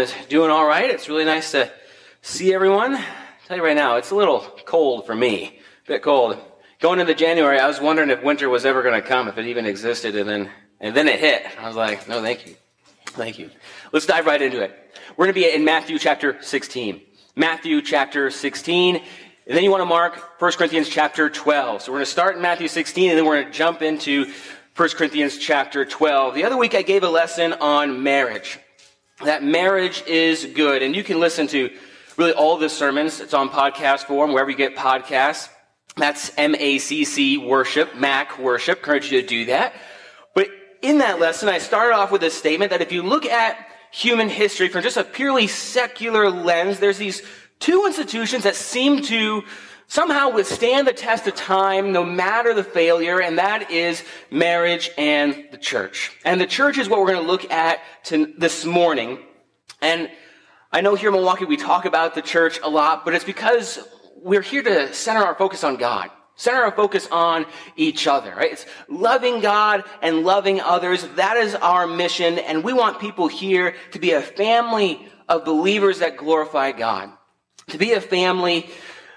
is doing all right. It's really nice to see everyone. I'll tell you right now, it's a little cold for me, a bit cold. Going into January, I was wondering if winter was ever going to come, if it even existed, and then it hit. I was like, no, thank you. Thank you. Let's dive right into it. We're going to be in Matthew chapter 16. Matthew chapter 16. And then you want to mark 1 Corinthians chapter 12. So we're going to start in Matthew 16, and then we're going to jump into 1 Corinthians chapter 12. The other week I gave a lesson on marriage, that marriage is good. And you can listen to really all the sermons. It's on podcast form, wherever you get podcasts. That's MAC worship. Encourage you to do that. But in that lesson, I started off with a statement that if you look at human history from just a purely secular lens, there's these two institutions that seem to somehow withstand the test of time no matter the failure, and that is marriage and the church. And the church is what we're going to look at this morning. And I know here in Milwaukee we talk about the church a lot, but it's because we're here to center our focus on God, center our focus on each other, right? It's loving God and loving others. That is our mission, and we want people here to be a family of believers that glorify God, to be a family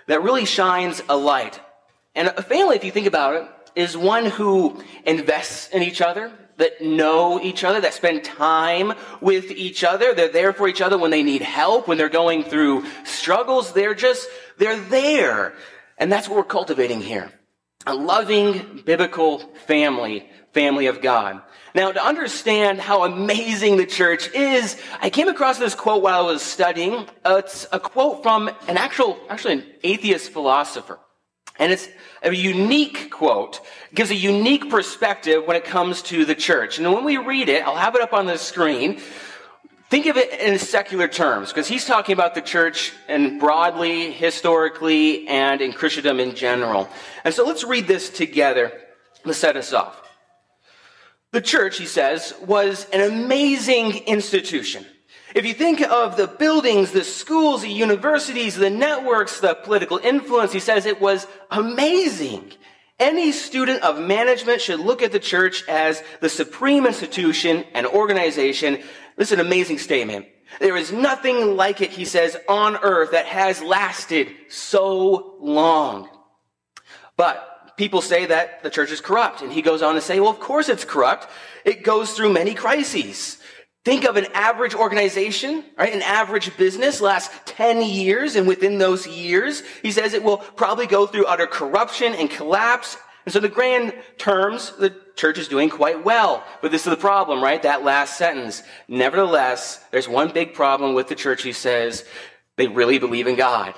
that really shines a light. And a family, if you think about it, is one who invests in each other, that know each other, that spend time with each other. They're there for each other when they need help, when they're going through struggles. They're there. And that's what we're cultivating here. A loving, biblical family of God. Now, to understand how amazing the church is, I came across this quote while I was studying. It's a quote from an atheist philosopher. And it's a unique quote. It gives a unique perspective when it comes to the church. And when we read it, I'll have it up on the screen. Think of it in secular terms, because he's talking about the church and broadly, historically, and in Christendom in general. And so let's read this together to set us off. The church, he says, was an amazing institution. If you think of the buildings, the schools, the universities, the networks, the political influence, he says it was amazing. Any student of management should look at the church as the supreme institution and organization. This is an amazing statement. There is nothing like it, he says, on earth that has lasted so long. But people say that the church is corrupt, and he goes on to say, well, of course it's corrupt. It goes through many crises. Think of an average organization, right? An average business lasts 10 years, and within those years, he says it will probably go through utter corruption and collapse. And so the grand terms, the church is doing quite well. But this is the problem, right? That last sentence. Nevertheless, there's one big problem with the church, he says. They really believe in God.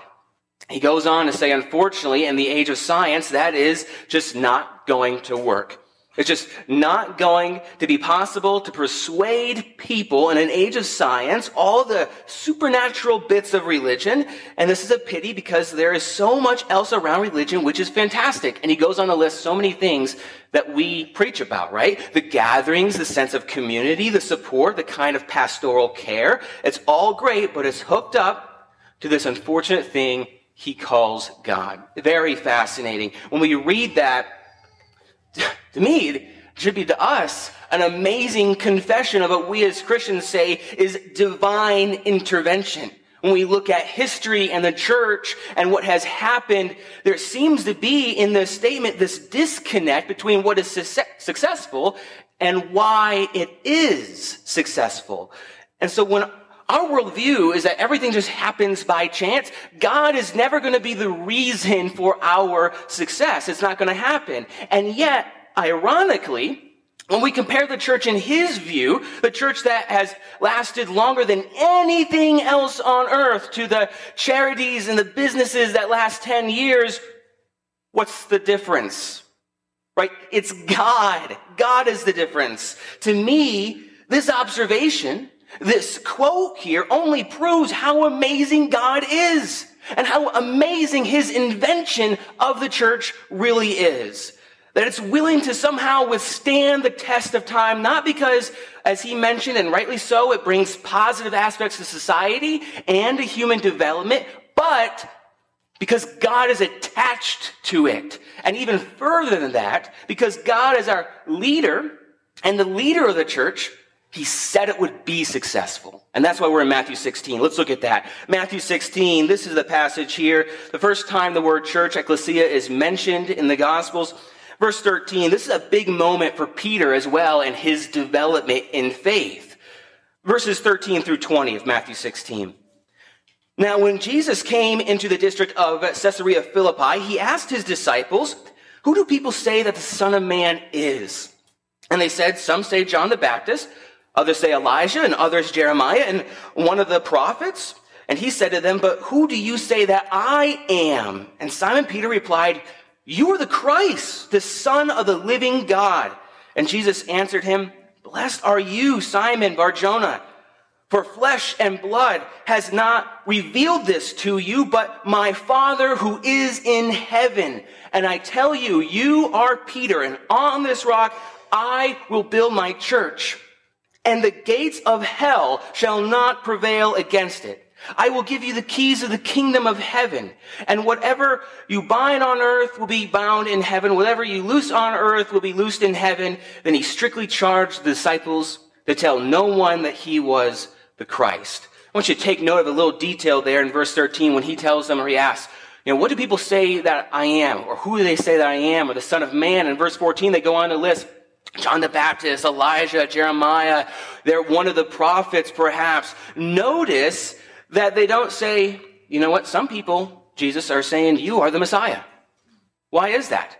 He goes on to say, unfortunately, in the age of science, that is just not going to work. It's just not going to be possible to persuade people in an age of science all the supernatural bits of religion. And this is a pity because there is so much else around religion, which is fantastic. And he goes on to list so many things that we preach about, right? The gatherings, the sense of community, the support, the kind of pastoral care. It's all great, but it's hooked up to this unfortunate thing he calls God. Very fascinating. When we read that, to me, it should be to us an amazing confession of what we as Christians say is divine intervention. When we look at history and the church and what has happened, there seems to be in this statement this disconnect between what is successful and why it is successful. And so when our worldview is that everything just happens by chance, God is never going to be the reason for our success. It's not going to happen. And yet, ironically, when we compare the church in his view, the church that has lasted longer than anything else on earth, to the charities and the businesses that last 10 years, what's the difference? Right? It's God. God is the difference. To me, this observation, this quote here only proves how amazing God is and how amazing his invention of the church really is. That it's willing to somehow withstand the test of time, not because, as he mentioned, and rightly so, it brings positive aspects to society and to human development, but because God is attached to it. And even further than that, because God is our leader and the leader of the church, He said it would be successful. And that's why we're in Matthew 16. Let's look at that. Matthew 16, this is the passage here. The first time the word church, ecclesia, is mentioned in the Gospels. Verse 13, this is a big moment for Peter as well and his development in faith. Verses 13 through 20 of Matthew 16. Now, when Jesus came into the district of Caesarea Philippi, he asked his disciples, "Who do people say that the Son of Man is?" And they said, "Some say John the Baptist, others say Elijah, and others Jeremiah, and one of the prophets." And he said to them, "But who do you say that I am?" And Simon Peter replied, "You are the Christ, the Son of the living God." And Jesus answered him, "Blessed are you, Simon Barjona, for flesh and blood has not revealed this to you, but my Father who is in heaven. And I tell you, you are Peter, and on this rock I will build my church. And the gates of hell shall not prevail against it. I will give you the keys of the kingdom of heaven. And whatever you bind on earth will be bound in heaven. Whatever you loose on earth will be loosed in heaven." Then he strictly charged the disciples to tell no one that he was the Christ. I want you to take note of a little detail there in verse 13 when he tells them, or he asks, what do people say that I am? Or who do they say that I am? Or the Son of Man? In verse 14, they go on to list John the Baptist, Elijah, Jeremiah, they're one of the prophets perhaps. Notice that they don't say, some people, Jesus, are saying you are the Messiah. Why is that?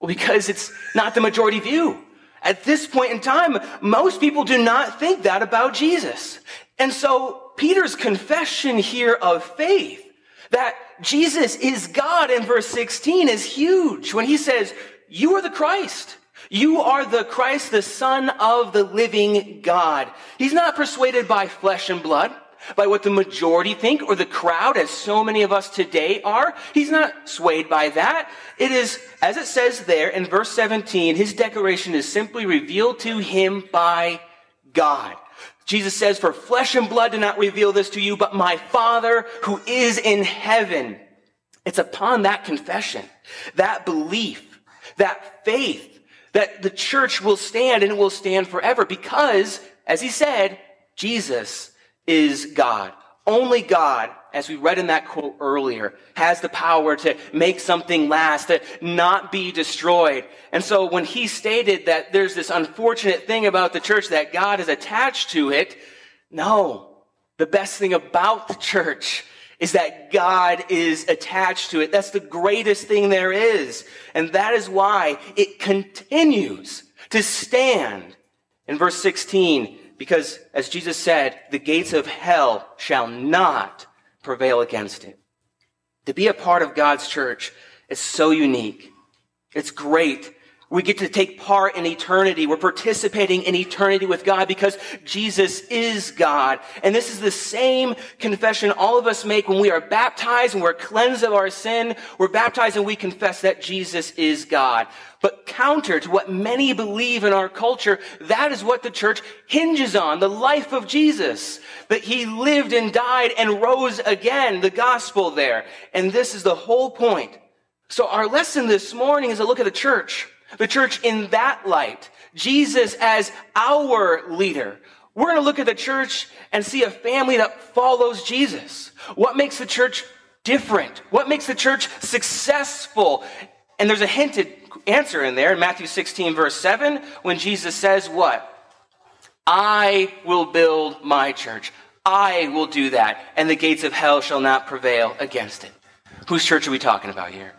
Well, because it's not the majority view. At this point in time, most people do not think that about Jesus. And so Peter's confession here of faith that Jesus is God in verse 16 is huge when he says, "You are the Christ. You are the Christ, the Son of the living God." He's not persuaded by flesh and blood, by what the majority think or the crowd, as so many of us today are. He's not swayed by that. It is, as it says there in verse 17, his declaration is simply revealed to him by God. Jesus says, "For flesh and blood did not reveal this to you, but my Father who is in heaven." It's upon that confession, that belief, that faith, that the church will stand, and it will stand forever because, as he said, Jesus is God. Only God, as we read in that quote earlier, has the power to make something last, to not be destroyed. And so when he stated that there's this unfortunate thing about the church that God is attached to it, no, the best thing about the church is that God is attached to it. That's the greatest thing there is. And that is why it continues to stand. In verse 16, because as Jesus said, the gates of hell shall not prevail against it. To be a part of God's church is so unique. It's great. We get to take part in eternity. We're participating in eternity with God because Jesus is God. And this is the same confession all of us make when we are baptized and we're cleansed of our sin. We're baptized and we confess that Jesus is God. But counter to what many believe in our culture, that is what the church hinges on, the life of Jesus, that he lived and died and rose again, the gospel there. And this is the whole point. So our lesson this morning is a look at the church. The church in that light, Jesus as our leader. We're going to look at the church and see a family that follows Jesus. What makes the church different? What makes the church successful? And there's a hinted answer in there in Matthew 16, verse 7, when Jesus says what? "I will build my church. I will do that, and the gates of hell shall not prevail against it." Whose church are we talking about here?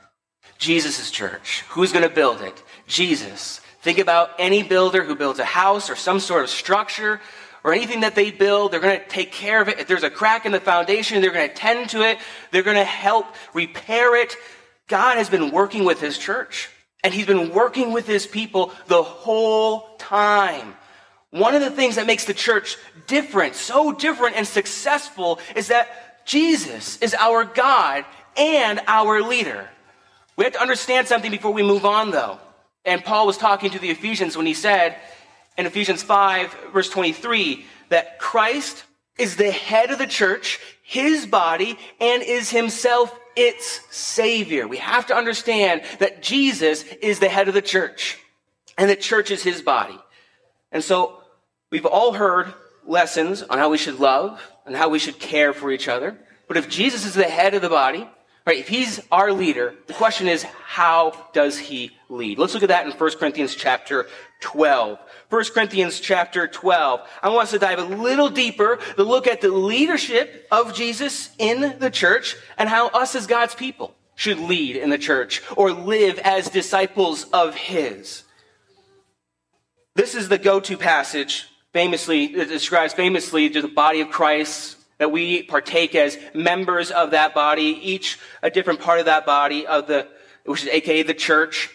Jesus' church. Who's going to build it? Jesus. Think about any builder who builds a house or some sort of structure or anything that they build. They're going to take care of it. If there's a crack in the foundation, they're going to tend to it. They're going to help repair it. God has been working with his church, and he's been working with his people the whole time. One of the things that makes the church different, so different and successful, is that Jesus is our God and our leader. We have to understand something before we move on, though. And Paul was talking to the Ephesians when he said in Ephesians 5, verse 23, that Christ is the head of the church, his body, and is himself its Savior. We have to understand that Jesus is the head of the church, and the church is his body. And so We've all heard lessons on how we should love and how we should care for each other. But if Jesus is the head of the body, right, if he's our leader, the question is, how does he lead? Let's look at that in 1 Corinthians chapter 12. 1 Corinthians chapter 12. I want us to dive a little deeper to look at the leadership of Jesus in the church and how us as God's people should lead in the church or live as disciples of his. This is the go-to passage that describes famously the body of Christ, that we partake as members of that body, each a different part of that body, which is aka the church,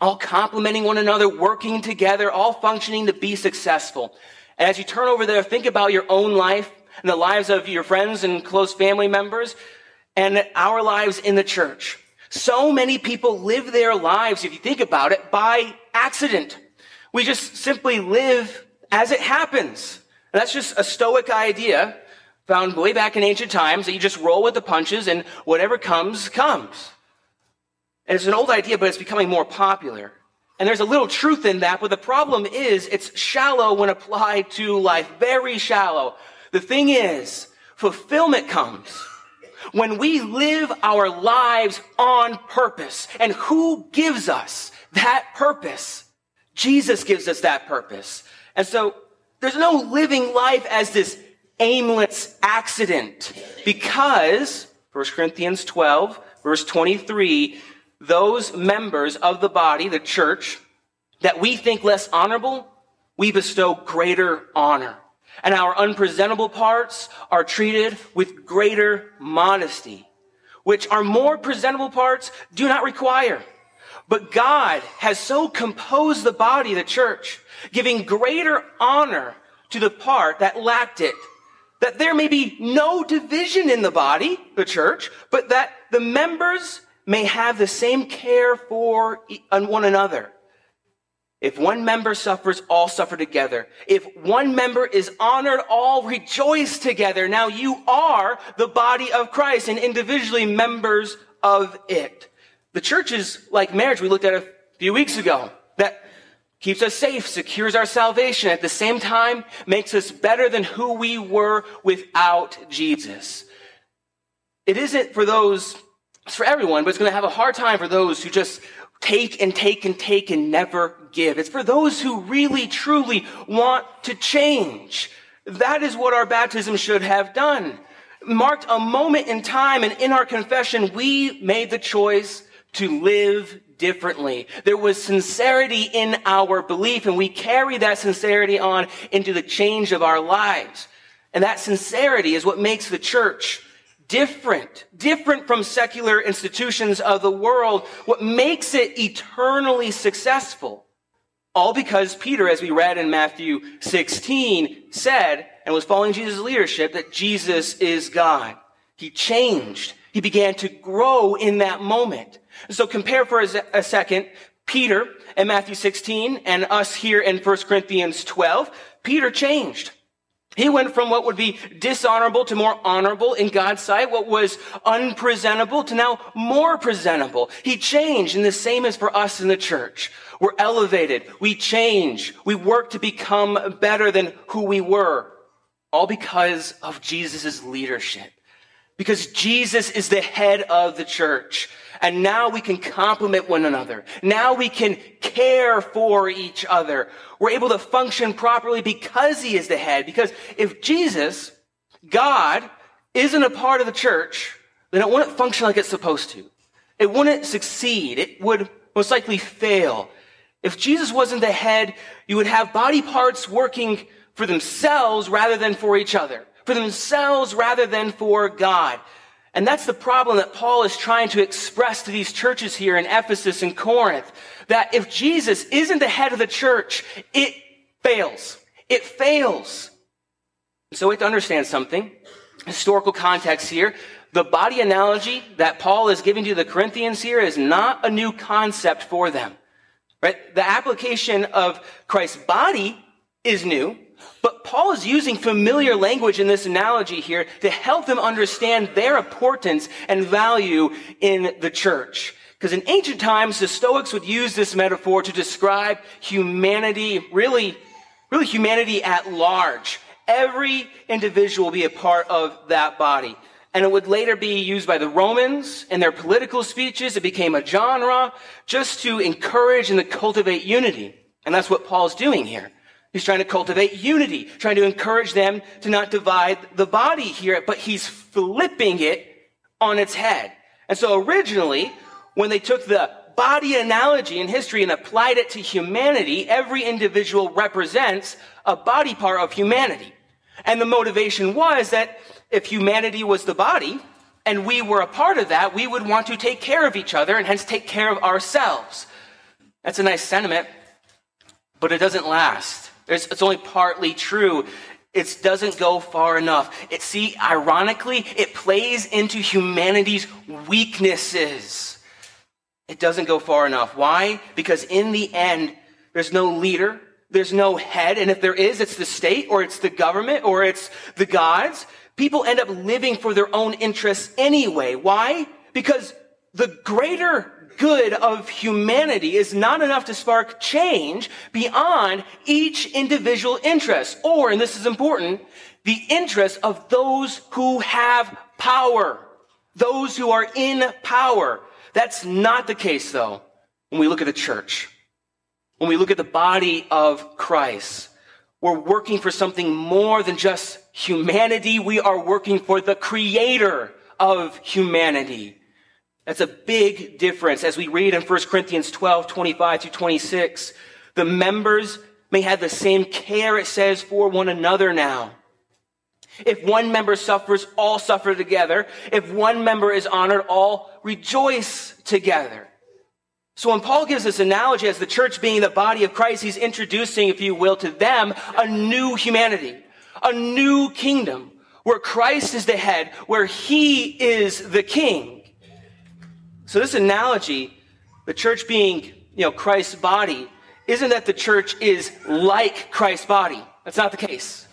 all complementing one another, working together, all functioning to be successful. And as you turn over there, think about your own life and the lives of your friends and close family members and our lives in the church. So many people live their lives, if you think about it, by accident. We just simply live as it happens. And that's just a Stoic idea found way back in ancient times, that you just roll with the punches and whatever comes, comes. And it's an old idea, but it's becoming more popular. And there's a little truth in that, but the problem is it's shallow when applied to life, very shallow. The thing is, fulfillment comes when we live our lives on purpose. And who gives us that purpose? Jesus gives us that purpose. And so there's no living life as this aimless accident, because 1 Corinthians 12, verse 23, those members of the body, the church, that we think less honorable, we bestow greater honor. And our unpresentable parts are treated with greater modesty, which our more presentable parts do not require. But God has so composed the body, the church, giving greater honor to the part that lacked it, that there may be no division in the body, the church, but that the members may have the same care for one another. If one member suffers, all suffer together. If one member is honored, all rejoice together. Now you are the body of Christ and individually members of it. The church is like marriage we looked at a few weeks ago, that keeps us safe, secures our salvation, at the same time makes us better than who we were without Jesus. It isn't for those, it's for everyone, but it's going to have a hard time for those who just take and take and take and never give. It's for those who really, truly want to change. That is what our baptism should have done. Marked a moment in time, and in our confession, we made the choice to live differently. There was sincerity in our belief, and we carry that sincerity on into the change of our lives. And that sincerity is what makes the church different from secular institutions of the world, what makes it eternally successful. All because Peter, as we read in Matthew 16, said, and was following Jesus' leadership, that Jesus is God. He changed. He began to grow in that moment. So compare for a second Peter in Matthew 16 and us here in 1 Corinthians 12. Peter changed. He went from what would be dishonorable to more honorable in God's sight, what was unpresentable to now more presentable. He changed, and the same is for us in the church. We're elevated. We change. We work to become better than who we were, all because of Jesus' leadership. Because Jesus is the head of the church. And now we can complement one another. Now we can care for each other. We're able to function properly because he is the head. Because if Jesus, God, isn't a part of the church, then it wouldn't function like it's supposed to. It wouldn't succeed. It would most likely fail. If Jesus wasn't the head, you would have body parts working for themselves rather than for each other, for themselves rather than for God. And that's the problem that Paul is trying to express to these churches here in Ephesus and Corinth, that if Jesus isn't the head of the church, it fails. It fails. So we have to understand something, historical context here. The body analogy that Paul is giving to the Corinthians here is not a new concept for them, right? The application of Christ's body is new, but Paul is using familiar language in this analogy here to help them understand their importance and value in the church. Because in ancient times, the Stoics would use this metaphor to describe humanity really really humanity at large. Every individual will be a part of that body. And it would later be used by the Romans in their political speeches. It became a genre just to encourage and to cultivate unity. And that's what Paul's doing here. He's trying to cultivate unity, trying to encourage them to not divide the body here, but he's flipping it on its head. And so originally, when they took the body analogy in history and applied it to humanity, every individual represents a body part of humanity. And the motivation was that if humanity was the body and we were a part of that, we would want to take care of each other and hence take care of ourselves. That's a nice sentiment, but it doesn't last. It's only partly true. It doesn't go far enough. Ironically, it plays into humanity's weaknesses. It doesn't go far enough. Why? Because in the end, there's no leader, there's no head, and if there is, it's the state or it's the government or it's the gods. People end up living for their own interests anyway. Why? Because the greater good of humanity is not enough to spark change beyond each individual interest, or, and this is important, the interest of those who have power, those who are in power. That's not the case, though, when we look at the church. When we look at the body of Christ, we're working for something more than just humanity. We are working for the creator of humanity. That's a big difference. As we read in 1 Corinthians 12, 25 through 26, the members may have the same care, it says, for one another now. If one member suffers, all suffer together. If one member is honored, all rejoice together. So when Paul gives this analogy as the church being the body of Christ, he's introducing, if you will, to them a new humanity, a new kingdom where Christ is the head, where he is the king. So this analogy, the church being, Christ's body, isn't that the church is like Christ's body. That's not the case.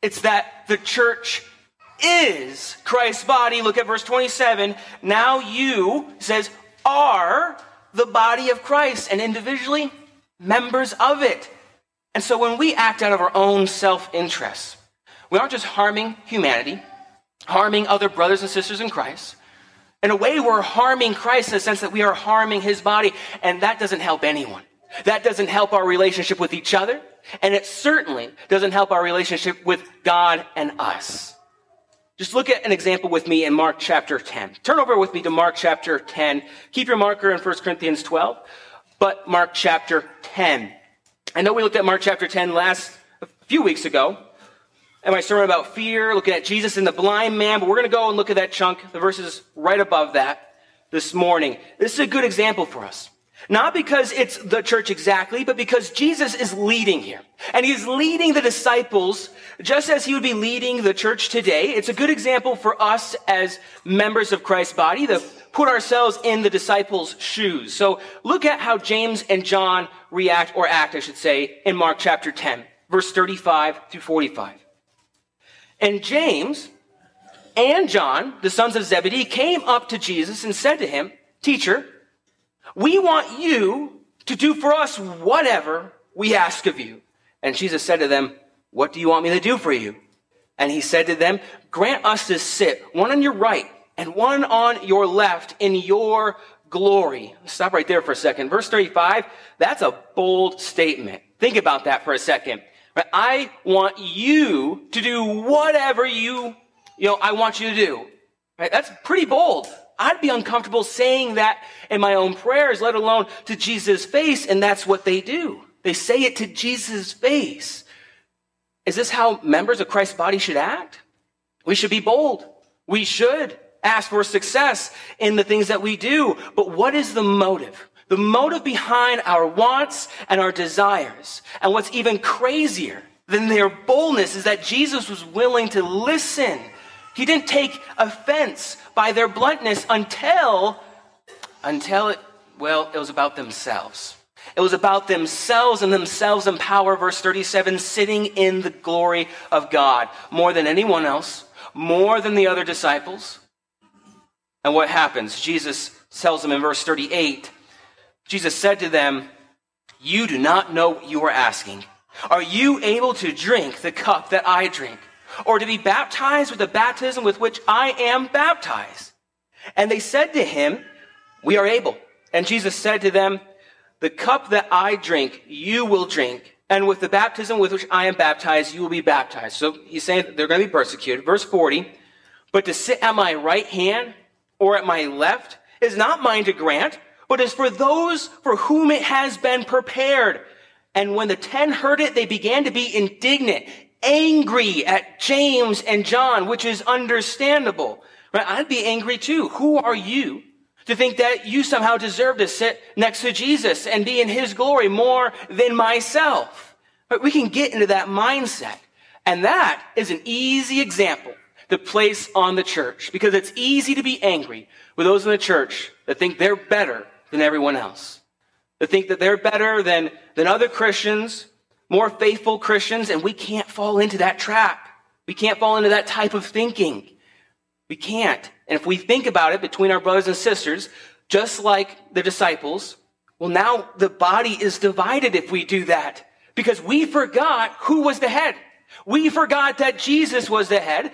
It's that the church is Christ's body. Look at verse 27. Now you, says, are the body of Christ and individually members of it. And so when we act out of our own self-interest, we aren't just harming humanity, harming other brothers and sisters in Christ. In a way, we're harming Christ in the sense that we are harming his body, and that doesn't help anyone. That doesn't help our relationship with each other. And it certainly doesn't help our relationship with God and us. Just look at an example with me in Mark chapter 10. Turn over with me to Mark chapter 10. Keep your marker in 1 Corinthians 12, but Mark chapter 10. I know we looked at Mark chapter 10 a few weeks ago. And my sermon about fear, looking at Jesus and the blind man, but we're going to go and look at that chunk, the verses right above that this morning. This is a good example for us. Not because it's the church exactly, but because Jesus is leading here. And he's leading the disciples just as he would be leading the church today. It's a good example for us as members of Christ's body to put ourselves in the disciples' shoes. So look at how James and John act, in Mark chapter 10, verse 35 through 45. And James and John, the sons of Zebedee, came up to Jesus and said to him, "Teacher, we want you to do for us whatever we ask of you." And Jesus said to them, "What do you want me to do for you?" And he said to them, "Grant us to sit, one on your right and one on your left in your glory." Stop right there for a second. Verse 35, that's a bold statement. Think about that for a second. I want you to do whatever I want you to do. That's pretty bold. I'd be uncomfortable saying that in my own prayers, let alone to Jesus' face, and that's what they do. They say it to Jesus' face. Is this how members of Christ's body should act? We should be bold. We should ask for success in the things that we do. But what is the motive? The motive behind our wants and our desires. And what's even crazier than their boldness is that Jesus was willing to listen. He didn't take offense by their bluntness until it was about themselves. It was about themselves in power, verse 37, sitting in the glory of God, more than anyone else, more than the other disciples. And what happens? Jesus tells them in verse 38, Jesus said to them, "You do not know what you are asking. Are you able to drink the cup that I drink, or to be baptized with the baptism with which I am baptized? And they said to him, we are able. And Jesus said to them, the cup that I drink, you will drink. And with the baptism with which I am baptized, you will be baptized. So he's saying they're going to be persecuted. Verse 40, but to sit at my right hand or at my left is not mine to grant, but is for those for whom it has been prepared. And when the 10 heard it, they began to be indignant, angry at James and John, which is understandable. Right? I'd be angry too. Who are you to think that you somehow deserve to sit next to Jesus and be in his glory more than myself? But we can get into that mindset. And that is an easy example to place on the church, because it's easy to be angry with those in the church that think they're better than everyone else, that think that they're better than other Christians, more faithful Christians, and we can't fall into that trap. We can't fall into that type of thinking. We can't. And if we think about it between our brothers and sisters, just like the disciples, well, now the body is divided if we do that, because we forgot who was the head. We forgot that Jesus was the head,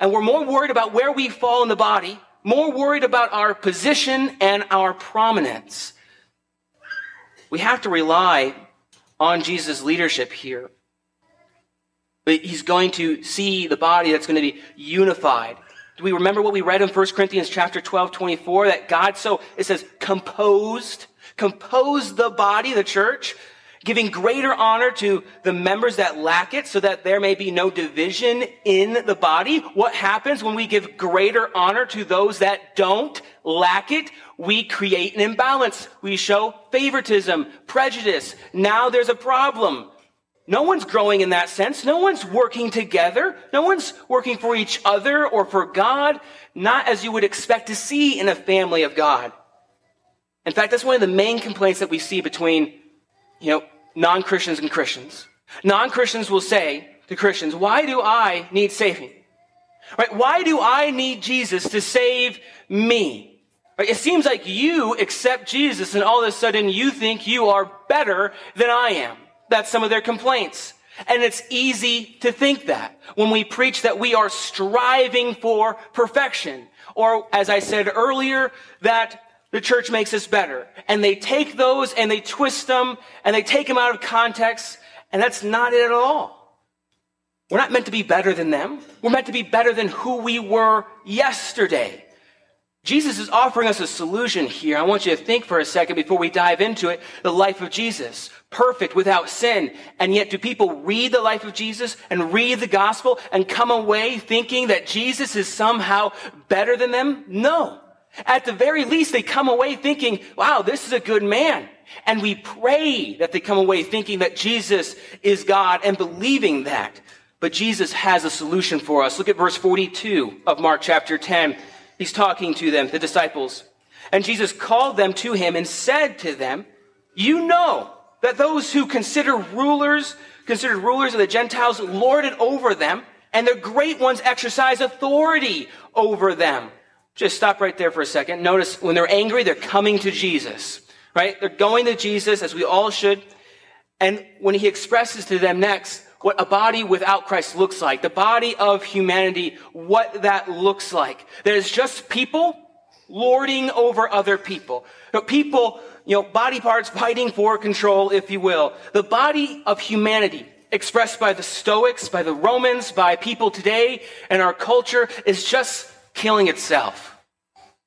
and we're more worried about where we fall in the body, more worried about our position and our prominence. We have to rely on Jesus' leadership here. But he's going to see the body that's going to be unified. Do we remember what we read in 1 Corinthians chapter 12, 24? That God, so it says, composed the body, the church, giving greater honor to the members that lack it, so that there may be no division in the body. What happens when we give greater honor to those that don't lack it? We create an imbalance. We show favoritism, prejudice. Now there's a problem. No one's growing in that sense. No one's working together. No one's working for each other or for God, not as you would expect to see in a family of God. In fact, that's one of the main complaints that we see between, non-Christians and Christians. Non-Christians will say to Christians, why do I need saving? Right? Why do I need Jesus to save me? Right? It seems like you accept Jesus and all of a sudden you think you are better than I am. That's some of their complaints. And it's easy to think that when we preach that we are striving for perfection, or as I said earlier, that the church makes us better. And they take those and they twist them and they take them out of context. And that's not it at all. We're not meant to be better than them. We're meant to be better than who we were yesterday. Jesus is offering us a solution here. I want you to think for a second before we dive into it. The life of Jesus, perfect without sin. And yet do people read the life of Jesus and read the gospel and come away thinking that Jesus is somehow better than them? No. At the very least, they come away thinking, wow, this is a good man. And we pray that they come away thinking that Jesus is God and believing that. But Jesus has a solution for us. Look at verse 42 of Mark chapter 10. He's talking to them, the disciples. And Jesus called them to him and said to them, you know that those who considered rulers of the Gentiles lord it over them, and their great ones exercise authority over them. Just stop right there for a second. Notice when they're angry, they're coming to Jesus, right? They're going to Jesus, as we all should. And when he expresses to them next what a body without Christ looks like, the body of humanity, what that looks like. There's just people lording over other people. People, body parts fighting for control, if you will. The body of humanity, expressed by the Stoics, by the Romans, by people today in our culture, is just killing itself.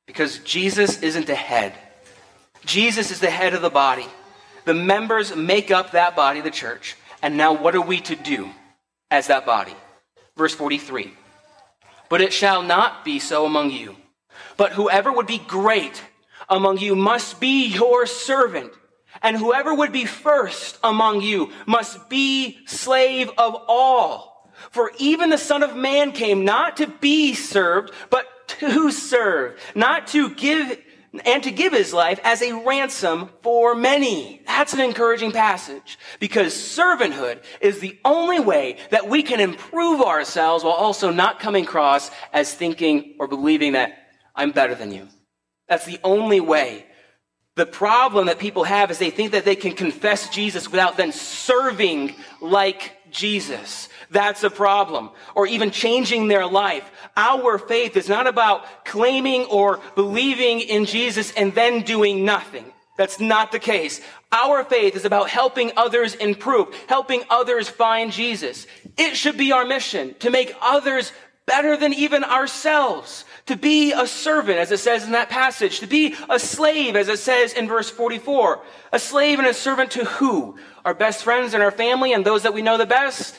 Because Jesus isn't the head. Jesus is the head of the body. The members make up that body, the church. And now what are we to do as that body? Verse 43. But it shall not be so among you. But whoever would be great among you must be your servant. And whoever would be first among you must be slave of all. For even the Son of Man came not to be served, but to serve. Not to give, and to give his life as a ransom for many. That's an encouraging passage, because servanthood is the only way that we can improve ourselves while also not coming across as thinking or believing that I'm better than you. That's the only way. The problem that people have is they think that they can confess Jesus without then serving like Jesus. That's a problem. Or even changing their life. Our faith is not about claiming or believing in Jesus and then doing nothing. That's not the case. Our faith is about helping others improve, helping others find Jesus. It should be our mission to make others better than even ourselves, to be a servant, as it says in that passage, to be a slave, as it says in verse 44. A slave and a servant to who? Our best friends and our family and those that we know the best?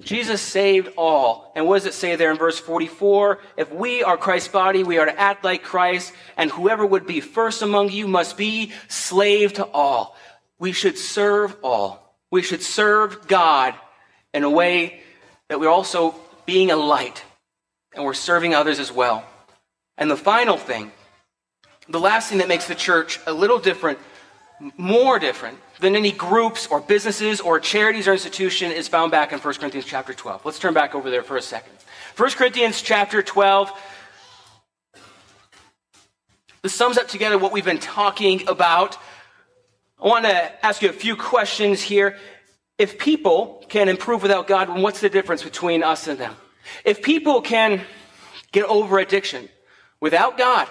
Jesus saved all. And what does it say there in verse 44? If we are Christ's body, we are to act like Christ, and whoever would be first among you must be slave to all. We should serve all. We should serve God in a way that we're also being a light, and we're serving others as well. And the final thing, the last thing that makes the church a little different, more different than any groups or businesses or charities or institution, is found back in 1 Corinthians chapter 12. Let's turn back over there for a second. 1 Corinthians chapter 12. This sums up together what we've been talking about. I want to ask you a few questions here. If people can improve without God, what's the difference between us and them? If people can get over addiction without God,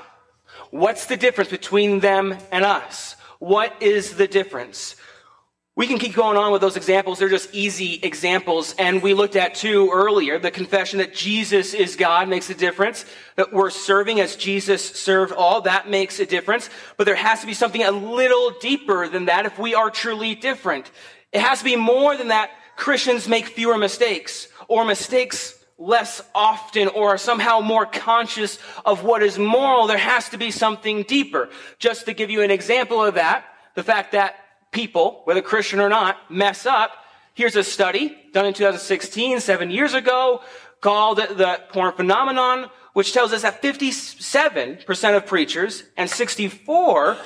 what's the difference between them and us? What is the difference? We can keep going on with those examples. They're just easy examples. And we looked at two earlier. The confession that Jesus is God makes a difference. That we're serving as Jesus served all. That makes a difference. But there has to be something a little deeper than that if we are truly different. It has to be more than that Christians make fewer mistakes, or mistakes less often, or are somehow more conscious of what is moral. There has to be something deeper. Just to give you an example of that, the fact that people, whether Christian or not, mess up. Here's a study done in 2016, 7 years ago, called the Porn Phenomenon, which tells us that 57% of preachers and 64%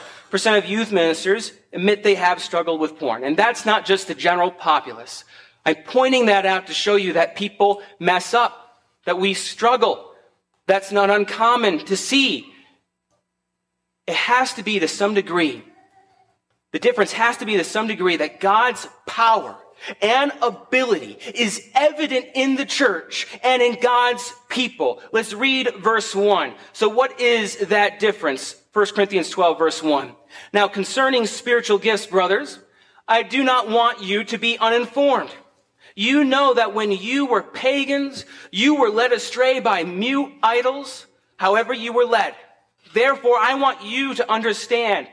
of youth ministers admit they have struggled with porn. And that's not just the general populace. I'm pointing that out to show you that people mess up, that we struggle. That's not uncommon to see. It has to be to some degree. The difference has to be to some degree that God's power and ability is evident in the church and in God's people. Let's read verse 1. So what is that difference? 1 Corinthians 12, verse 1. Now concerning spiritual gifts, brothers, I do not want you to be uninformed. You know that when you were pagans, you were led astray by mute idols, however you were led. Therefore, I want you to understand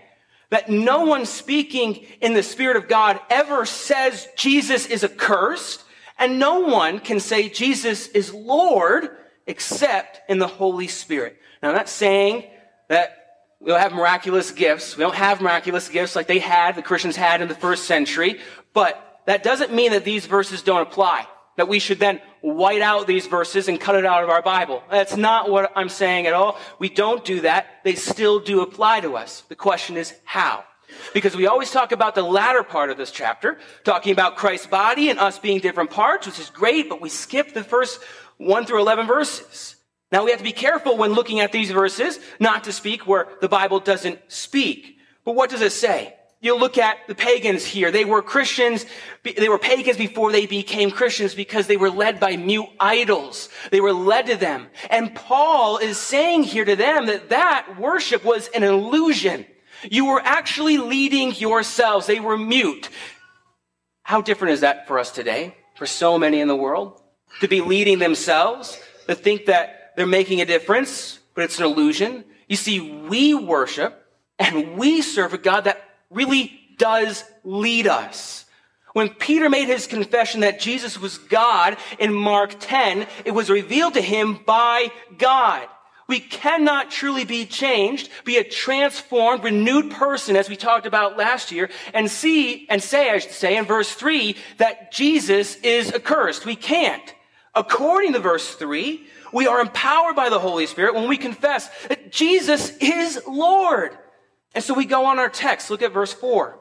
that no one speaking in the Spirit of God ever says Jesus is accursed, and no one can say Jesus is Lord except in the Holy Spirit. Now, I'm not saying that we don't have miraculous gifts. We don't have miraculous gifts like the Christians had in the first century, but that doesn't mean that these verses don't apply, that we should then white out these verses and cut it out of our Bible. That's not what I'm saying at all. We don't do that. They still do apply to us. The question is how? Because we always talk about the latter part of this chapter, talking about Christ's body and us being different parts, which is great, but we skip the first 1 through 11 verses. Now we have to be careful when looking at these verses not to speak where the Bible doesn't speak. But what does it say? You look at the pagans here. They were Christians. They were pagans before they became Christians because they were led by mute idols. They were led to them. And Paul is saying here to them that worship was an illusion. You were actually leading yourselves. They were mute. How different is that for us today? For so many in the world to be leading themselves, to think that they're making a difference, but it's an illusion. You see, we worship and we serve a God that really does lead us. When Peter made his confession that Jesus was God in Mark 10, it was revealed to him by God. We cannot truly be changed, be a transformed, renewed person, as we talked about last year, and say in verse 3, that Jesus is accursed. We can't. According to verse 3, we are empowered by the Holy Spirit when we confess that Jesus is Lord. And so we go on our text. Look at verse 4.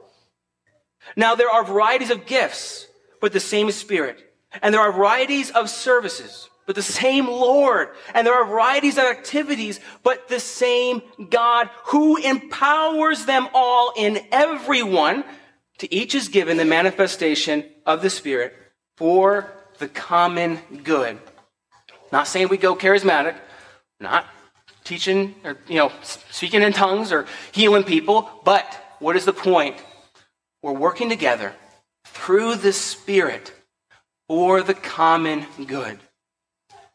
Now there are varieties of gifts, but the same Spirit. And there are varieties of services, but the same Lord. And there are varieties of activities, but the same God who empowers them all in everyone. To each is given the manifestation of the Spirit for the common good. Not saying we go charismatic, not teaching or speaking in tongues or healing people, but what is the point? We're working together through the Spirit for the common good.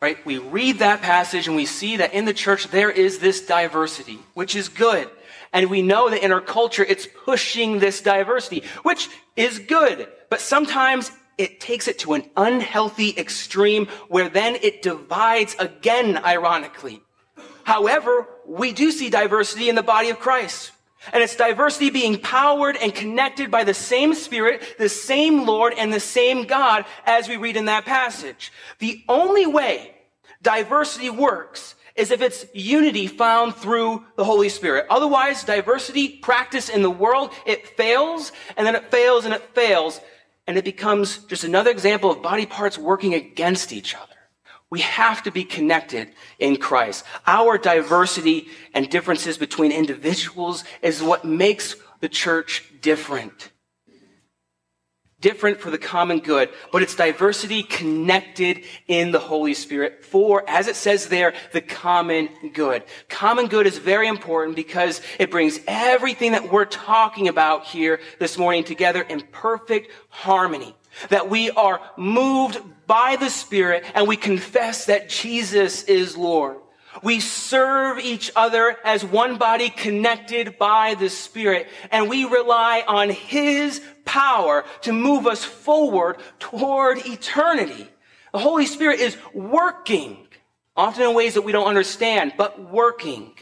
Right? We read that passage and we see that in the church there is this diversity, which is good. And we know that in our culture it's pushing this diversity, which is good. But sometimes it takes it to an unhealthy extreme where then it divides again, ironically. However, we do see diversity in the body of Christ. And it's diversity being powered and connected by the same Spirit, the same Lord, and the same God, as we read in that passage. The only way diversity works is if it's unity found through the Holy Spirit. Otherwise, diversity practice in the world, it fails, and then it fails, and it fails, and it becomes just another example of body parts working against each other. We have to be connected in Christ. Our diversity and differences between individuals is what makes the church different. Different for the common good, but it's diversity connected in the Holy Spirit for, as it says there, the common good. Common good is very important because it brings everything that we're talking about here this morning together in perfect harmony. That we are moved by the Spirit and we confess that Jesus is Lord. We serve each other as one body connected by the Spirit, and we rely on His power to move us forward toward eternity. The Holy Spirit is working, often in ways that we don't understand, but working.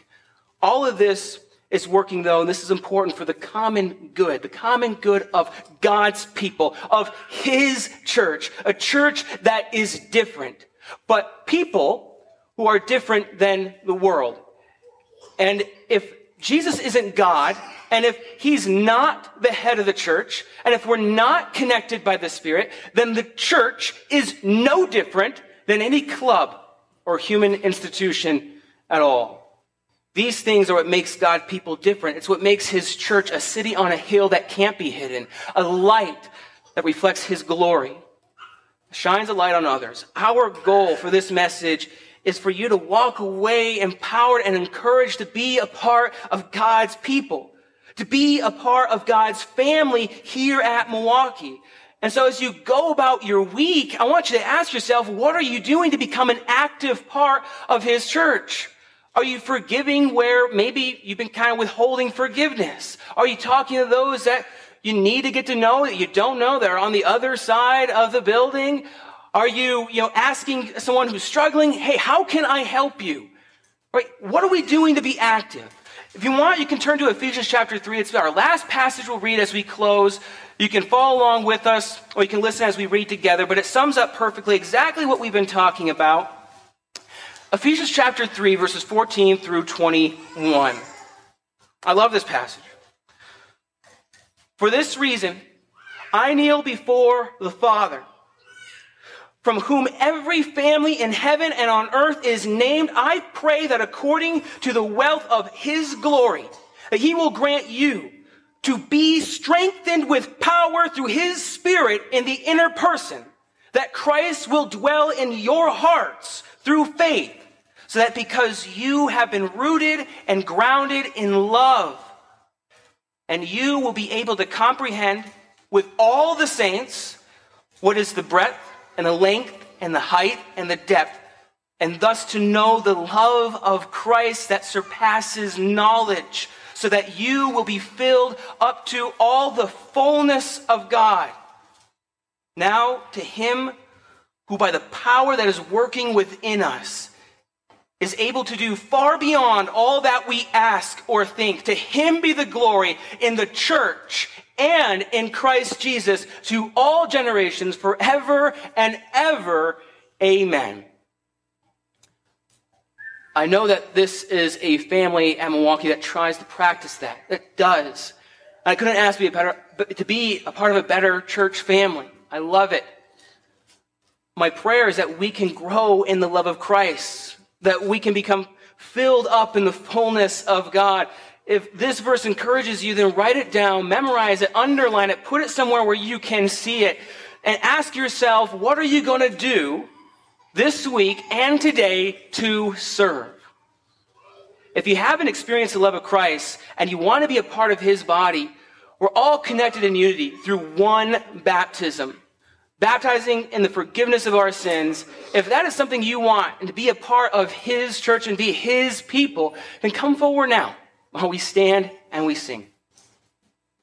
All of this is working, though, and this is important, for the common good of God's people, of His church, a church that is different, but people who are different than the world. And if Jesus isn't God, and if He's not the head of the church, and if we're not connected by the Spirit, then the church is no different than any club or human institution at all. These things are what makes God people different. It's what makes His church a city on a hill that can't be hidden, a light that reflects His glory, shines a light on others. Our goal for this message is for you to walk away empowered and encouraged to be a part of God's people, to be a part of God's family here at Milwaukee. And so as you go about your week, I want you to ask yourself, what are you doing to become an active part of His church? Are you forgiving where maybe you've been kind of withholding forgiveness? Are you talking to those that you need to get to know, that you don't know, that are on the other side of the building? Are you, asking someone who's struggling, hey, how can I help you? Right? What are we doing to be active? If you want, you can turn to Ephesians chapter 3. It's our last passage we'll read as we close. You can follow along with us, or you can listen as we read together, but it sums up perfectly exactly what we've been talking about. Ephesians chapter 3, verses 14 through 21. I love this passage. For this reason, I kneel before the Father, from whom every family in heaven and on earth is named. I pray that according to the wealth of His glory, that He will grant you to be strengthened with power through His Spirit in the inner person, that Christ will dwell in your hearts through faith, so that because you have been rooted and grounded in love, and you will be able to comprehend with all the saints what is the breadth and the length and the height and the depth, and thus to know the love of Christ that surpasses knowledge, so that you will be filled up to all the fullness of God. Now to Him who by the power that is working within us is able to do far beyond all that we ask or think. To Him be the glory in the church and in Christ Jesus to all generations forever and ever. Amen. I know that this is a family at Milwaukee that tries to practice that does. And I couldn't ask to be a part of a better church family. I love it. My prayer is that we can grow in the love of Christ, that we can become filled up in the fullness of God. If this verse encourages you, then write it down, memorize it, underline it, put it somewhere where you can see it, and ask yourself, what are you going to do this week and today to serve? If you haven't experienced the love of Christ and you want to be a part of his body, we're all connected in unity through one baptism, baptizing in the forgiveness of our sins. If that is something you want, and to be a part of his church and be his people, then come forward now while we stand and we sing.